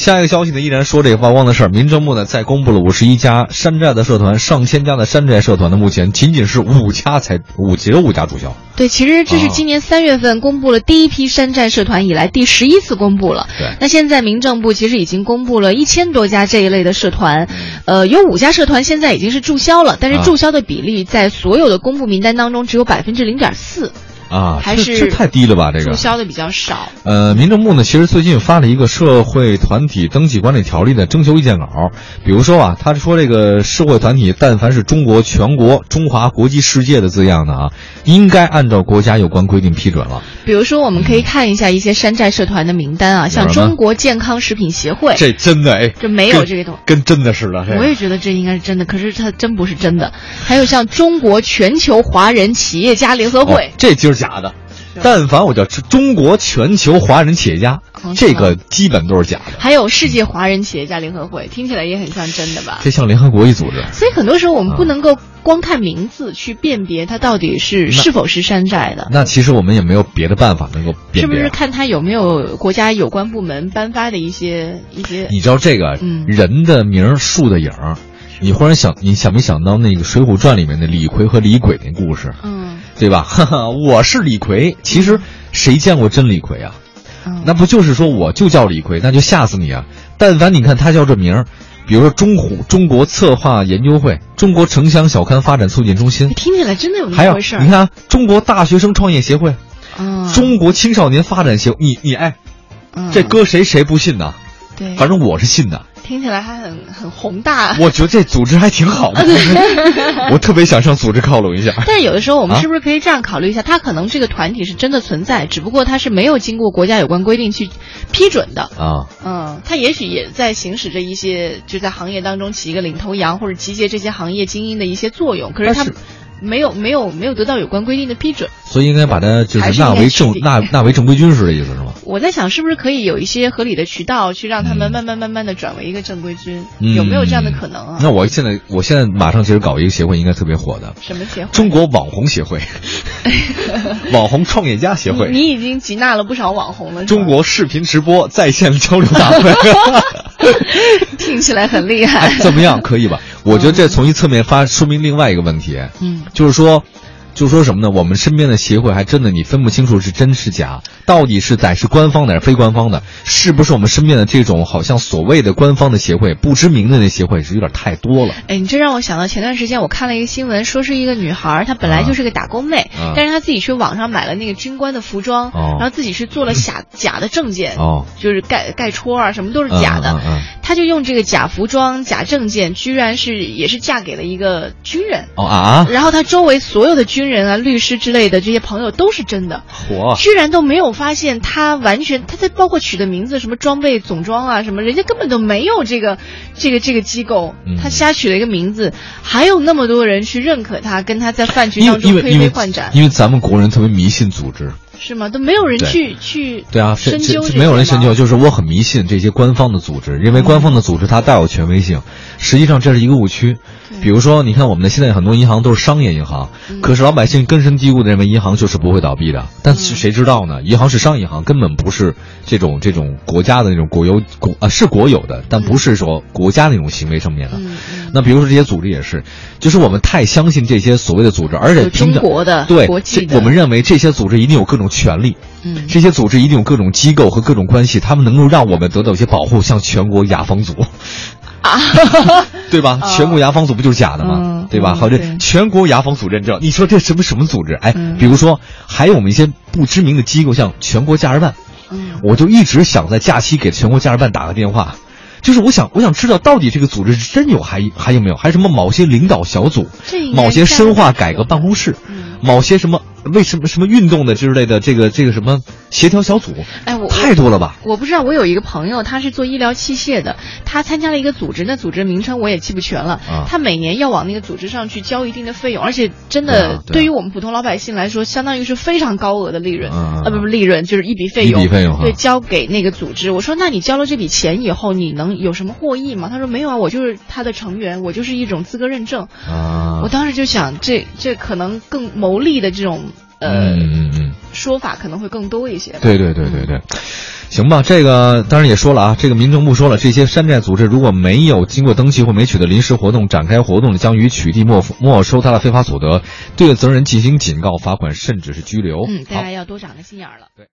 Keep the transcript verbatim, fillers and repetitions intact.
下一个消息呢，依然说这个曝光的事儿。民政部呢，再公布了五十一家山寨的社团，上千家的山寨社团呢，目前仅仅是五家才五只有五家注销。对，其实这是今年三月份公布了第一批山寨社团以来第十一次公布了。对。那现在民政部其实已经公布了一千多家这一类的社团，呃，有五家社团现在已经是注销了，但是注销的比例在所有的公布名单当中只有百分之零点四。啊，还是这太低了吧？这个注销的比较少。呃，民政部呢，其实最近发了一个社会团体登记管理条例的征求意见稿。比如说啊，他说这个社会团体，但凡是中国、全国、中华、国际、世界的字样的啊，应该按照国家有关规定批准了。比如说，我们可以看一下一些山寨社团的名单啊，像中国健康食品协会，这真的哎，这没有这个东西，跟真的似的。我也觉得这应该是真的，可是它真不是真的。还有像中国全球华人企业家联合会，哦、这就是。假的，但凡我叫中国全球华人企业家，这个基本都是假的。还有世界华人企业家联合会，听起来也很像真的吧？这像联合国一组织。所以很多时候我们不能够光看名字去辨别它到底是是否是山寨的。那, 那其实我们也没有别的办法能够辨别、啊。是不是看它有没有国家有关部门颁发的一些一些？你知道这个、嗯、人的名树的影，你忽然想，你想没想到那个《水浒传》里面的李逵和李鬼那故事？嗯。对吧？哈哈，我是李逵。其实谁见过真李逵啊？那不就是说我就叫李逵，那就吓死你啊！但凡你看他叫这名，比如说中虎中国策划研究会、中国城乡小康发展促进中心，听起来真的有那回事。还有你看，中国大学生创业协会，嗯、中国青少年发展协会，你你哎，这搁谁谁不信呢？对，反正我是信的。听起来还很很宏大，我觉得这组织还挺好的，我特别想上组织靠拢一下。但是有的时候我们是不是可以这样考虑一下，它可能这个团体是真的存在，只不过它是没有经过国家有关规定去批准的啊。嗯，它也许也在行使着一些就在行业当中起一个领头羊，或者集结这些行业精英的一些作用，可是它没有没有没有得到有关规定的批准，所以应该把它就是纳为正纳纳为正规军事的意思是吗？我在想是不是可以有一些合理的渠道去让他们慢慢慢慢的转为一个正规军、嗯，有没有这样的可能啊？那我现在我现在马上其实搞一个协会，应该特别火的。什么协会？中国网红协会，网红创业家协会。你, 你已经集纳了不少网红了。中国视频直播在线交流大会，听起来很厉害、哎。怎么样？可以吧？我觉得这从一侧面发说明另外一个问题。嗯。就是说，就是说什么呢？我们身边的协会还真的你分不清楚是真是假，到底是在是官方的还是非官方的？是不是我们身边的这种好像所谓的官方的协会、不知名的那协会是有点太多了？哎，你这让我想到前段时间我看了一个新闻，说是一个女孩，她本来就是个打工妹，啊、但是她自己去网上买了那个军官的服装，哦、然后自己去做了假假的证件，哦、就是盖盖戳啊，什么都是假的、嗯嗯嗯。她就用这个假服装、假证件，居然是也是嫁给了一个军人、哦、啊！然后她周围所有的军。军人啊，律师之类的这些朋友都是真的，居然都没有发现他完全他在包括取的名字什么装备总装啊什么，人家根本都没有这个这个这个机构，他瞎取了一个名字，还有那么多人去认可他，跟他在饭局当中推杯换盏。因为咱们国人特别迷信组织。是吗？都没有人去去对啊，深究没有人深究，就是我很迷信这些官方的组织，认为官方的组织它带有权威性，实际上这是一个误区。比如说，你看我们的现在很多银行都是商业银行，嗯、可是老百姓根深蒂固的认为银行就是不会倒闭的，但是谁知道呢？银行是商业银行，根本不是这种这种国家的那种国有国啊是国有的，但不是说国家那种行为上面的。嗯、那比如说这些组织也是，就是我们太相信这些所谓的组织，而且中国的对国际的，我们认为这些组织一定有各种。权力，嗯，这些组织一定有各种机构和各种关系，他们能够让我们得到一些保护，像全国牙防组，啊，对吧？全国牙防组不就是假的吗？嗯、对吧？好，这全国牙防组认证，你说这什么什么组织？哎，嗯、比如说还有我们一些不知名的机构，像全国驾驶办，嗯，我就一直想在假期给全国驾驶办打个电话。就是我想，我想知道到底这个组织是真有还还有没有，还有什么某些领导小组，某些深化改革办公室，嗯、某些什么为什么什么运动的之类的这个这个什么协调小组，哎，我太多了吧？我不知道，我有一个朋友，他是做医疗器械的，他参加了一个组织，那组织名称我也记不全了，啊、他每年要往那个组织上去交一定的费用，而且真的、啊啊、对于我们普通老百姓来说，相当于是非常高额的利润，啊不不、啊、利润就是一笔费用，一笔费用对、啊、交给那个组织。我说那你交了这笔钱以后，你能有什么获益吗？他说没有啊，我就是他的成员，我就是一种资格认证。啊、我当时就想，这这可能更牟利的这种呃、嗯、说法可能会更多一些。对对对对对。行吧，这个当然也说了啊，这个民政部说了，这些山寨组织如果没有经过登记或没取得临时活动展开活动，将予取缔、没没收他的非法所得，对责任进行警告、罚款，甚至是拘留。嗯，大家要多长个心眼了。对。